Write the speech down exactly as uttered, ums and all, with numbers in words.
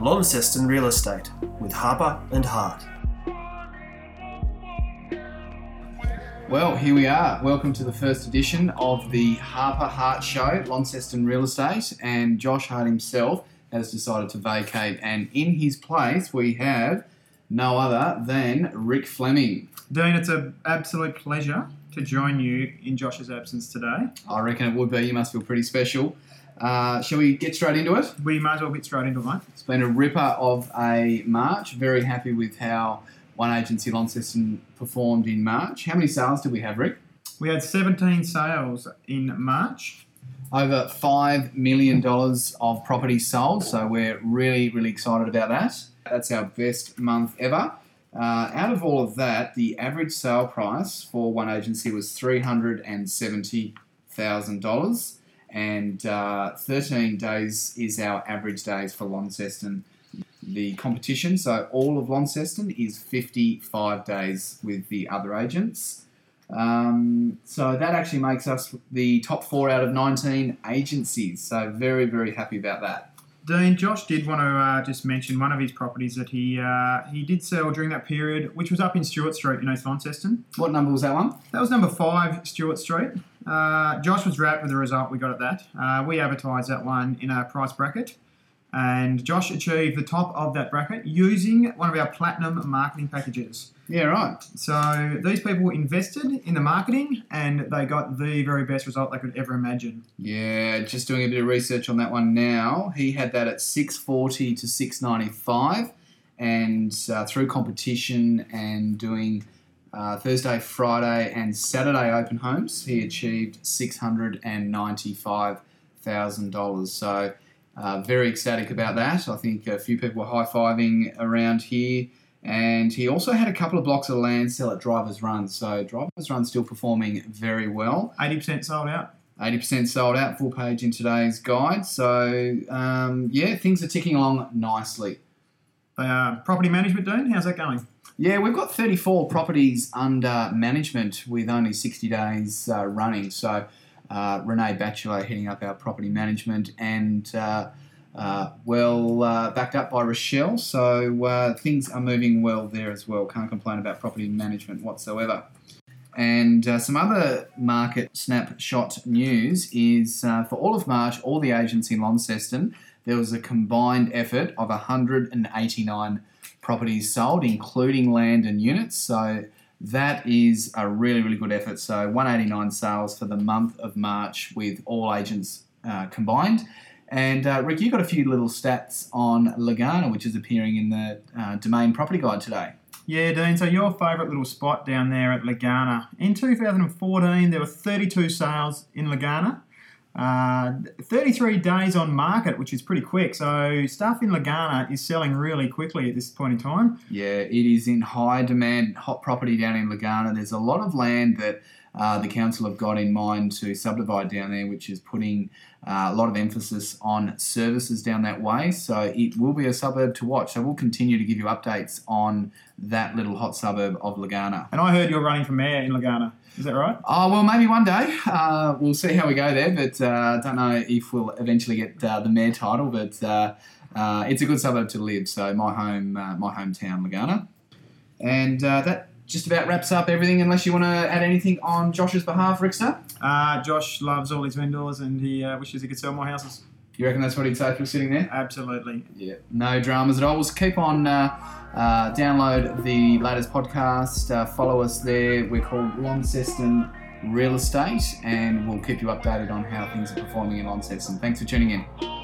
Launceston Real Estate with Harper and Hart. Well, here we are. Welcome to the first edition of the Harper Hart Show, Launceston Real Estate, and Josh Hart himself has decided to vacate, and in his place we have no other than Rick Fleming. Dean, it's an absolute pleasure to join you in Josh's absence today. I reckon it would be. You must feel pretty special. Uh, shall we get straight into it? We might as well get straight into it, mate. It's been a ripper of a March. Very happy with how One Agency Launceston performed in March. How many sales did we have, Rick? We had seventeen sales in March. Over five million dollars of property sold, so we're really, really excited about that. That's our best month ever. Uh, out of all of that, the average sale price for One Agency was three hundred seventy thousand dollars, and uh, thirteen days is our average days for Launceston. The competition, so all of Launceston, is fifty-five days with the other agents. Um, so that actually makes us the top four out of nineteen agencies, so very, very happy about that. Dean, Josh did want to uh, just mention one of his properties that he uh, he did sell during that period, which was up in Stewart Street in East Launceston. What number was that one? That was number five, Stewart Street. Uh, Josh was wrapped with the result we got at that. Uh, we advertised that one in our price bracket, and Josh achieved the top of that bracket using one of our platinum marketing packages. Yeah, right. So these people invested in the marketing and they got the very best result they could ever imagine. Yeah, just doing a bit of research on that one now. He had that at six forty to six ninety-five, and uh, through competition and doing uh, Thursday, Friday and Saturday open homes, he achieved six hundred ninety-five thousand dollars. So uh, very ecstatic about that. I think a few people were high-fiving around here. And he also had a couple of blocks of land sell at Driver's Run. So Driver's Run's still performing very well. eighty percent sold out. eighty percent sold out, full page in today's guide. So, um, yeah, things are ticking along nicely. They are. Property management, Dean, how's that going? Yeah, we've got thirty-four properties under management with only sixty days uh, running. So uh, Renee Batchelor heading up our property management, and... Uh, Uh, well uh, backed up by Rochelle, so uh, things are moving well there as well. Can't complain about property management whatsoever. And uh, some other market snapshot news is uh, for all of March, all the agents in Launceston, there was a combined effort of one hundred eighty-nine properties sold, including land and units. So that is a really, really good effort. So one hundred eighty-nine sales for the month of March with all agents uh, combined. And, uh, Rick, you got a few little stats on Legana, which is appearing in the uh, Domain Property Guide today. Yeah, Dean, so your favourite little spot down there at Legana. In two thousand fourteen, there were thirty-two sales in Legana, uh, thirty-three days on market, which is pretty quick. So stuff in Legana is selling really quickly at this point in time. Yeah, it is in high demand, hot property down in Legana. There's a lot of land that... Uh, the council have got in mind to subdivide down there, which is putting uh, a lot of emphasis on services down that way. So it will be a suburb to watch. So we'll continue to give you updates on that little hot suburb of Legana. And I heard you're running for mayor in Legana. Is that right? Oh, well, maybe one day. Uh, we'll see how we go there, but I uh, don't know if we'll eventually get uh, the mayor title, but uh, uh, it's a good suburb to live. So my home, uh, my hometown, Legana. And uh, that... just about wraps up everything, unless you want to add anything on Josh's behalf, Rickster? Uh, Josh loves all his vendors and he uh, wishes he could sell more houses. You reckon that's what he'd say if he was sitting there? Absolutely. Yeah, no dramas at all. We'll keep on, uh, uh, download the latest podcast, uh, follow us there. We're called Launceston Real Estate, and we'll keep you updated on how things are performing in Launceston. Thanks for tuning in.